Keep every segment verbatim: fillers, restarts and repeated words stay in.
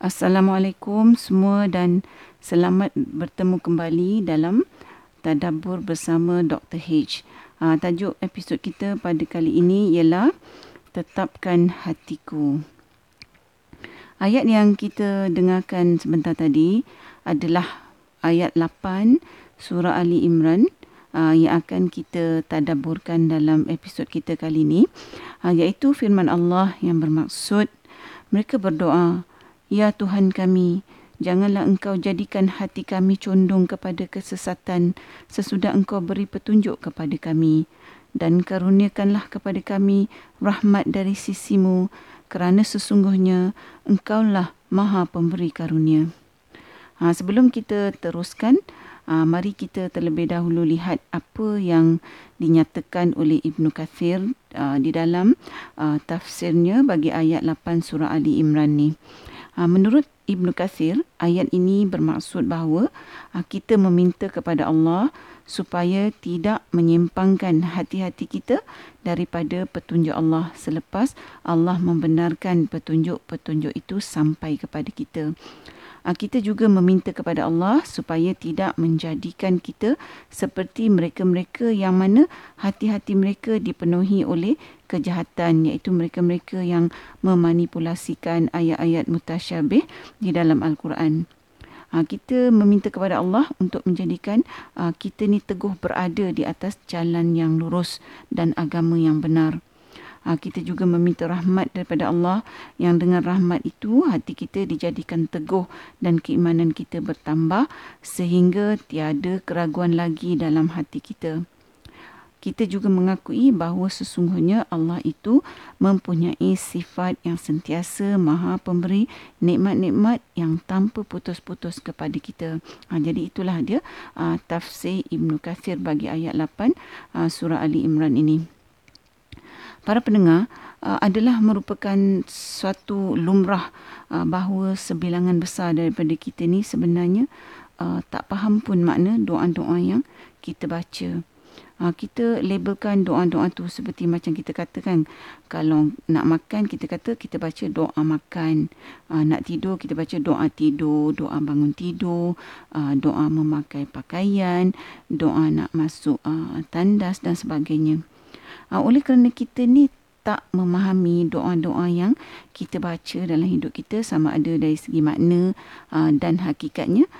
Assalamualaikum semua dan selamat bertemu kembali dalam Tadabbur bersama Doktor H. Ha, tajuk episod kita pada kali ini ialah Tetapkan Hatiku. Ayat yang kita dengarkan sebentar tadi adalah ayat lapan surah Ali Imran ha, yang akan kita tadabburkan dalam episod kita kali ini, ha, iaitu firman Allah yang bermaksud mereka berdoa, "Ya Tuhan kami, janganlah Engkau jadikan hati kami condong kepada kesesatan sesudah Engkau beri petunjuk kepada kami. Dan karuniakanlah kepada kami rahmat dari sisimu, kerana sesungguhnya Engkaulah Maha Pemberi Karunia." Ha, sebelum kita teruskan, ha, mari kita terlebih dahulu lihat apa yang dinyatakan oleh Ibnu Kathir ha, di dalam ha, tafsirnya bagi ayat lapan surah Ali Imran ni. Menurut Ibnu Kathir, ayat ini bermaksud bahawa kita meminta kepada Allah supaya tidak menyimpangkan hati-hati kita daripada petunjuk Allah selepas Allah membenarkan petunjuk-petunjuk itu sampai kepada kita. Kita juga meminta kepada Allah supaya tidak menjadikan kita seperti mereka-mereka yang mana hati-hati mereka dipenuhi oleh kejahatan, iaitu mereka-mereka yang memanipulasikan ayat-ayat mutasyabih di dalam Al-Quran. Kita meminta kepada Allah untuk menjadikan kita ni teguh berada di atas jalan yang lurus dan agama yang benar. Kita juga meminta rahmat daripada Allah, yang dengan rahmat itu hati kita dijadikan teguh dan keimanan kita bertambah sehingga tiada keraguan lagi dalam hati kita. Kita juga mengakui bahawa sesungguhnya Allah itu mempunyai sifat yang sentiasa maha pemberi nikmat-nikmat yang tanpa putus-putus kepada kita. Ha, jadi itulah dia ha, tafsir Ibnu Kathir bagi ayat lapan ha, surah Ali Imran ini. Para pendengar, adalah merupakan suatu lumrah bahawa sebilangan besar daripada kita ni sebenarnya tak faham pun makna doa-doa yang kita baca. Kita labelkan doa-doa tu seperti macam kita katakan, kalau nak makan kita kata kita baca doa makan, nak tidur kita baca doa tidur, doa bangun tidur, doa memakai pakaian, doa nak masuk tandas dan sebagainya. Oleh kerana kita ni tak memahami doa-doa yang kita baca dalam hidup kita sama ada dari segi makna dan hakikatnya,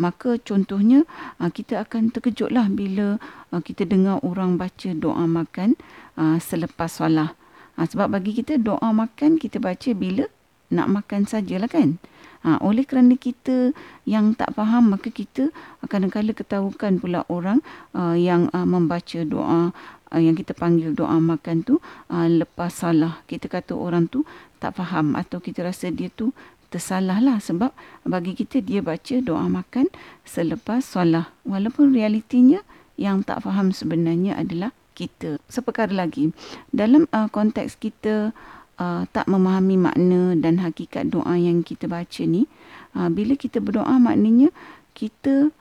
maka contohnya kita akan terkejutlah bila kita dengar orang baca doa makan selepas solat. Sebab bagi kita doa makan kita baca bila nak makan sajalah kan. Ha, oleh kerana kita yang tak faham, maka kita kadang-kadang ketahukan pula orang uh, yang uh, membaca doa uh, yang kita panggil doa makan tu uh, lepas salah. Kita kata orang tu tak faham atau kita rasa dia tu tersalah lah, sebab bagi kita dia baca doa makan selepas solat, walaupun realitinya yang tak faham sebenarnya adalah kita. Seperkara lagi, dalam uh, konteks kita Uh, tak memahami makna dan hakikat doa yang kita baca ni, uh, bila kita berdoa maknanya kita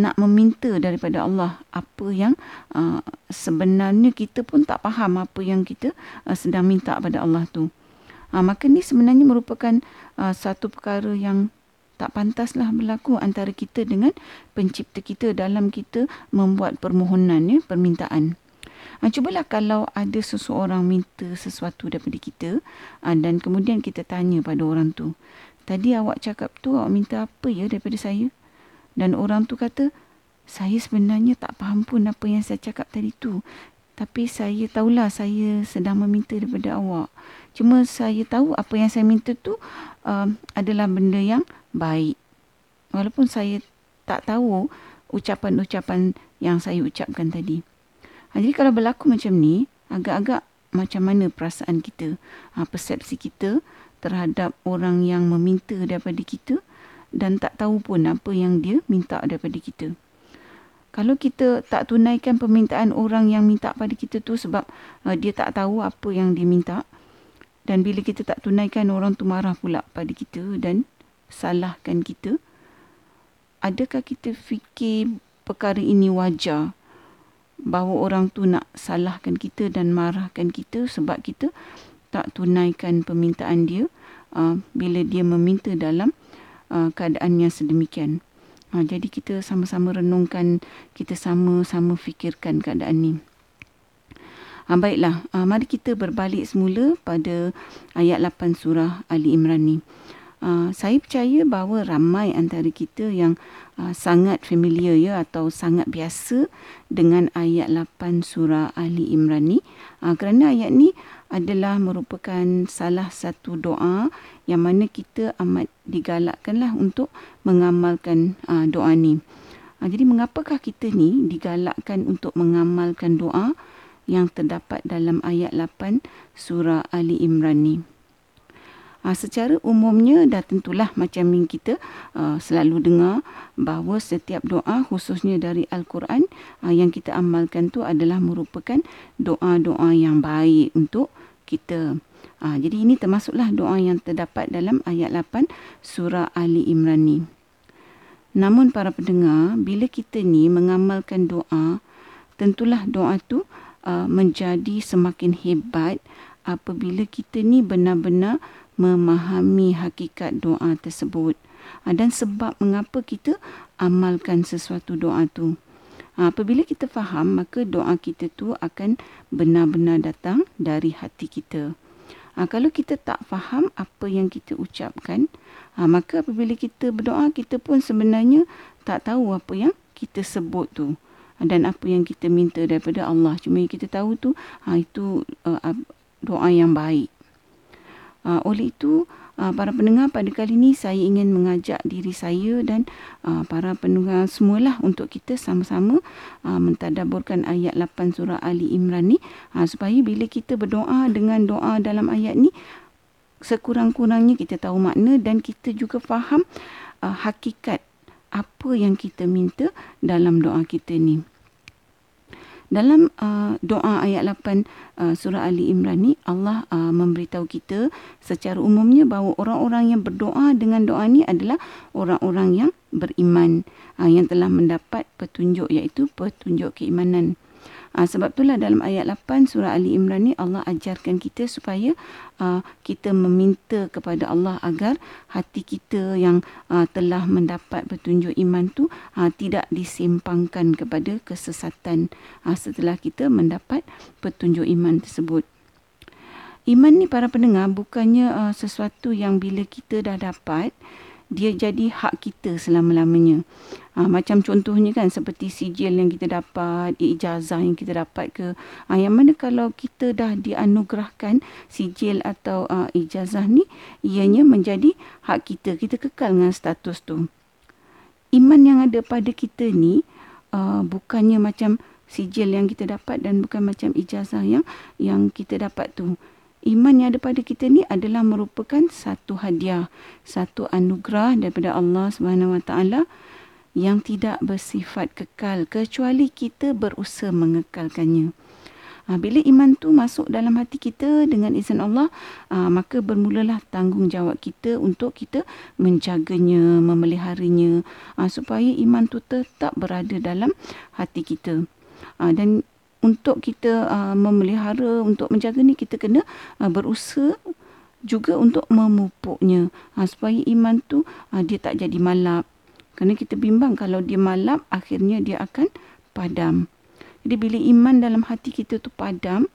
nak meminta daripada Allah apa yang uh, sebenarnya kita pun tak faham apa yang kita uh, sedang minta pada Allah tu. Uh, maka ni sebenarnya merupakan uh, satu perkara yang tak pantaslah berlaku antara kita dengan pencipta kita dalam kita membuat permohonan, ya, permintaan. Ha, cubalah kalau ada seseorang minta sesuatu daripada kita ha, dan kemudian kita tanya pada orang tu, "Tadi awak cakap tu awak minta apa ya daripada saya?" Dan orang tu kata, "Saya sebenarnya tak faham pun apa yang saya cakap tadi tu, tapi saya tahulah saya sedang meminta daripada awak. Cuma saya tahu apa yang saya minta tu um, adalah benda yang baik, walaupun saya tak tahu ucapan-ucapan yang saya ucapkan tadi." Ha, jadi kalau berlaku macam ni, agak-agak macam mana perasaan kita, ha, persepsi kita terhadap orang yang meminta daripada kita dan tak tahu pun apa yang dia minta daripada kita. Kalau kita tak tunaikan permintaan orang yang minta pada kita tu sebab uh, dia tak tahu apa yang dia minta, dan bila kita tak tunaikan orang tu marah pula pada kita dan salahkan kita, adakah kita fikir perkara ini wajar? Bahawa orang tu nak salahkan kita dan marahkan kita sebab kita tak tunaikan permintaan dia uh, bila dia meminta dalam uh, keadaannya sedemikian. Ha, jadi kita sama-sama renungkan, kita sama-sama fikirkan keadaan ni. Ha, baiklah, ha, mari kita berbalik semula pada ayat lapan surah Ali Imran ni. Ha, saya percaya bahawa ramai antara kita yang ha, sangat familiar ya, atau sangat biasa dengan ayat lapan surah Ali Imran ni. Ha, kerana ayat ni adalah merupakan salah satu doa yang mana kita amat digalakkanlah untuk mengamalkan uh, doa ni. Uh, jadi mengapakah kita ni digalakkan untuk mengamalkan doa yang terdapat dalam ayat lapan surah Ali Imran ni? Uh, secara umumnya dah tentulah macam yang kita uh, selalu dengar bahawa setiap doa khususnya dari Al-Quran uh, yang kita amalkan tu adalah merupakan doa-doa yang baik untuk kita. Ha, jadi ini termasuklah doa yang terdapat dalam ayat lapan surah Ali Imran ni. Namun para pendengar, bila kita ni mengamalkan doa, tentulah doa tu uh, menjadi semakin hebat apabila kita ni benar-benar memahami hakikat doa tersebut. Ha, dan sebab mengapa kita amalkan sesuatu doa tu. Ha, apabila kita faham, maka doa kita tu akan benar-benar datang dari hati kita. Ha, kalau kita tak faham apa yang kita ucapkan, ha, maka apabila kita berdoa, kita pun sebenarnya tak tahu apa yang kita sebut tu. Ha, dan apa yang kita minta daripada Allah. Cuma yang kita tahu tu, ha, itu uh, doa yang baik. Ha, oleh itu, ha, para pendengar, pada kali ini saya ingin mengajak diri saya dan ha, para pendengar semualah untuk kita sama-sama ha, mentadaburkan ayat lapan surah Ali Imran ni. Ha, supaya bila kita berdoa dengan doa dalam ayat ni, sekurang-kurangnya kita tahu makna dan kita juga faham uh, hakikat apa yang kita minta dalam doa kita ni. Dalam uh, doa ayat lapan uh, surah Ali Imran ni, Allah uh, memberitahu kita secara umumnya bahawa orang-orang yang berdoa dengan doa ni adalah orang-orang yang beriman, uh, yang telah mendapat petunjuk, iaitu petunjuk keimanan. Uh, sebab itulah dalam ayat lapan surah Ali Imran ni Allah ajarkan kita supaya uh, kita meminta kepada Allah agar hati kita yang uh, telah mendapat petunjuk iman tu uh, tidak disempangkan kepada kesesatan uh, setelah kita mendapat petunjuk iman tersebut. Iman ni para pendengar bukannya uh, sesuatu yang bila kita dah dapat, dia jadi hak kita selama-lamanya. Ha, macam contohnya kan, seperti sijil yang kita dapat, ijazah yang kita dapat ke. Ha, yang mana kalau kita dah dianugerahkan sijil atau uh, ijazah ni, ianya menjadi hak kita. Kita kekal dengan status tu. Iman yang ada pada kita ni, uh, bukannya macam sijil yang kita dapat dan bukan macam ijazah yang, yang kita dapat tu. Iman yang ada pada kita ni adalah merupakan satu hadiah, satu anugerah daripada Allah subhanahu wa taala yang tidak bersifat kekal kecuali kita berusaha mengekalkannya. Ha, bila iman tu masuk dalam hati kita dengan izin Allah, ha, maka bermulalah tanggungjawab kita untuk kita menjaganya, memeliharanya, ha, supaya iman tu tetap berada dalam hati kita. Ha, dan untuk kita uh, memelihara, untuk menjaga ni, kita kena uh, berusaha juga untuk memupuknya. Ha, supaya iman tu uh, dia tak jadi malap. Kerana kita bimbang kalau dia malap, akhirnya dia akan padam. Jadi bila iman dalam hati kita tu padam,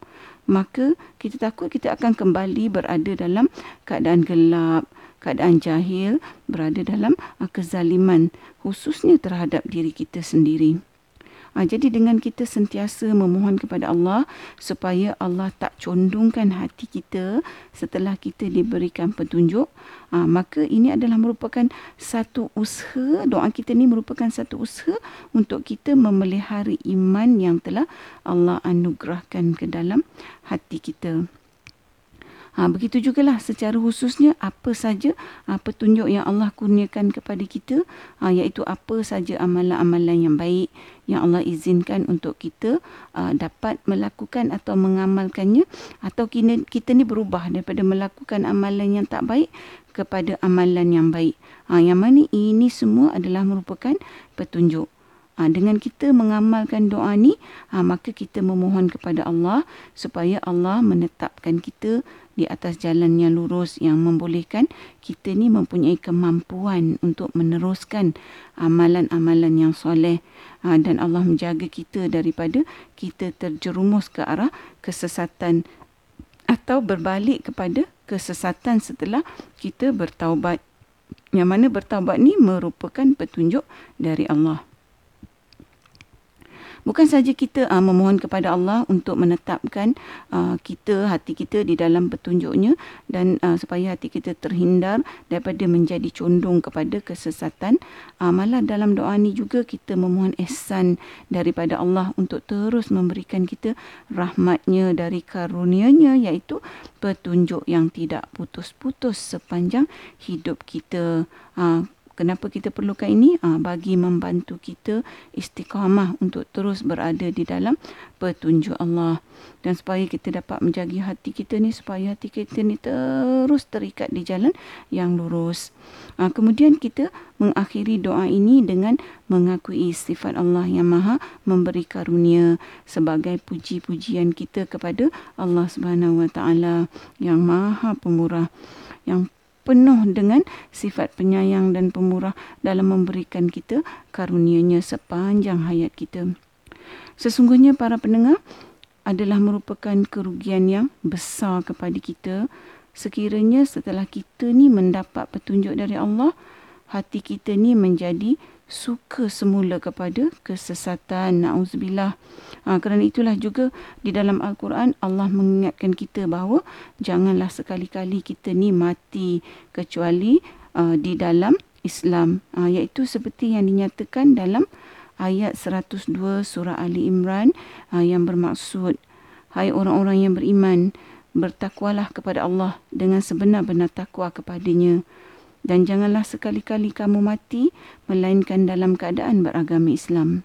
maka kita takut kita akan kembali berada dalam keadaan gelap, keadaan jahil, berada dalam uh, kezaliman, khususnya terhadap diri kita sendiri. Ha, jadi dengan kita sentiasa memohon kepada Allah supaya Allah tak condongkan hati kita setelah kita diberikan petunjuk, ha, maka ini adalah merupakan satu usaha, doa kita ni merupakan satu usaha untuk kita memelihara iman yang telah Allah anugerahkan ke dalam hati kita. Ha, begitu jugalah secara khususnya apa saja ha, petunjuk yang Allah kurniakan kepada kita, ha, iaitu apa saja amalan-amalan yang baik yang Allah izinkan untuk kita ha, dapat melakukan atau mengamalkannya, atau kita, kita ni berubah daripada melakukan amalan yang tak baik kepada amalan yang baik. Ha, yang mana ini semua adalah merupakan petunjuk. Ha, dengan kita mengamalkan doa ni, ha, maka kita memohon kepada Allah supaya Allah menetapkan kita di atas jalan yang lurus yang membolehkan kita ni mempunyai kemampuan untuk meneruskan amalan-amalan yang soleh. Ha, dan Allah menjaga kita daripada kita terjerumus ke arah kesesatan atau berbalik kepada kesesatan setelah kita bertaubat. Yang mana bertaubat ni merupakan petunjuk dari Allah. Bukan saja kita uh, memohon kepada Allah untuk menetapkan uh, kita, hati kita di dalam petunjuknya dan uh, supaya hati kita terhindar daripada menjadi condong kepada kesesatan. Uh, malah dalam doa ni juga kita memohon ihsan daripada Allah untuk terus memberikan kita rahmatnya dari karunia-Nya, iaitu petunjuk yang tidak putus-putus sepanjang hidup kita. Uh, Kenapa kita perlukan ini? Ha, bagi membantu kita istiqamah untuk terus berada di dalam petunjuk Allah. Dan supaya kita dapat menjaga hati kita ni, supaya hati kita ni terus terikat di jalan yang lurus. Ha, kemudian kita mengakhiri doa ini dengan mengakui sifat Allah yang maha memberi karunia sebagai puji-pujian kita kepada Allah subhanahu wa taala yang maha pemurah, yang penuh dengan sifat penyayang dan pemurah dalam memberikan kita karunia-Nya sepanjang hayat kita. Sesungguhnya para pendengar, adalah merupakan kerugian yang besar kepada kita sekiranya setelah kita ni mendapat petunjuk dari Allah, hati kita ni menjadi suka semula kepada kesesatan. Na'uzubillah. Ha, kerana itulah juga di dalam Al-Quran Allah mengingatkan kita bahawa janganlah sekali-kali kita ni mati kecuali uh, di dalam Islam. Ha, iaitu seperti yang dinyatakan dalam ayat seratus dua surah Ali Imran uh, yang bermaksud, hai orang-orang yang beriman, bertakwalah kepada Allah dengan sebenar-benar takwa kepada-Nya. Dan janganlah sekali-kali kamu mati, melainkan dalam keadaan beragama Islam.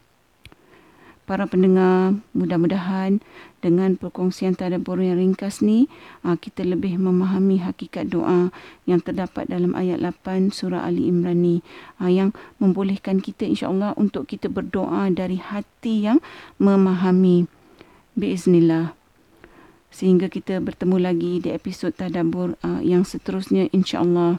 Para pendengar, mudah-mudahan dengan perkongsian tadabbur yang ringkas ni, kita lebih memahami hakikat doa yang terdapat dalam ayat lapan surah Ali Imran ni, yang membolehkan kita insyaAllah untuk kita berdoa dari hati yang memahami. Biiznillah. Sehingga kita bertemu lagi di episod tadabbur yang seterusnya insyaAllah.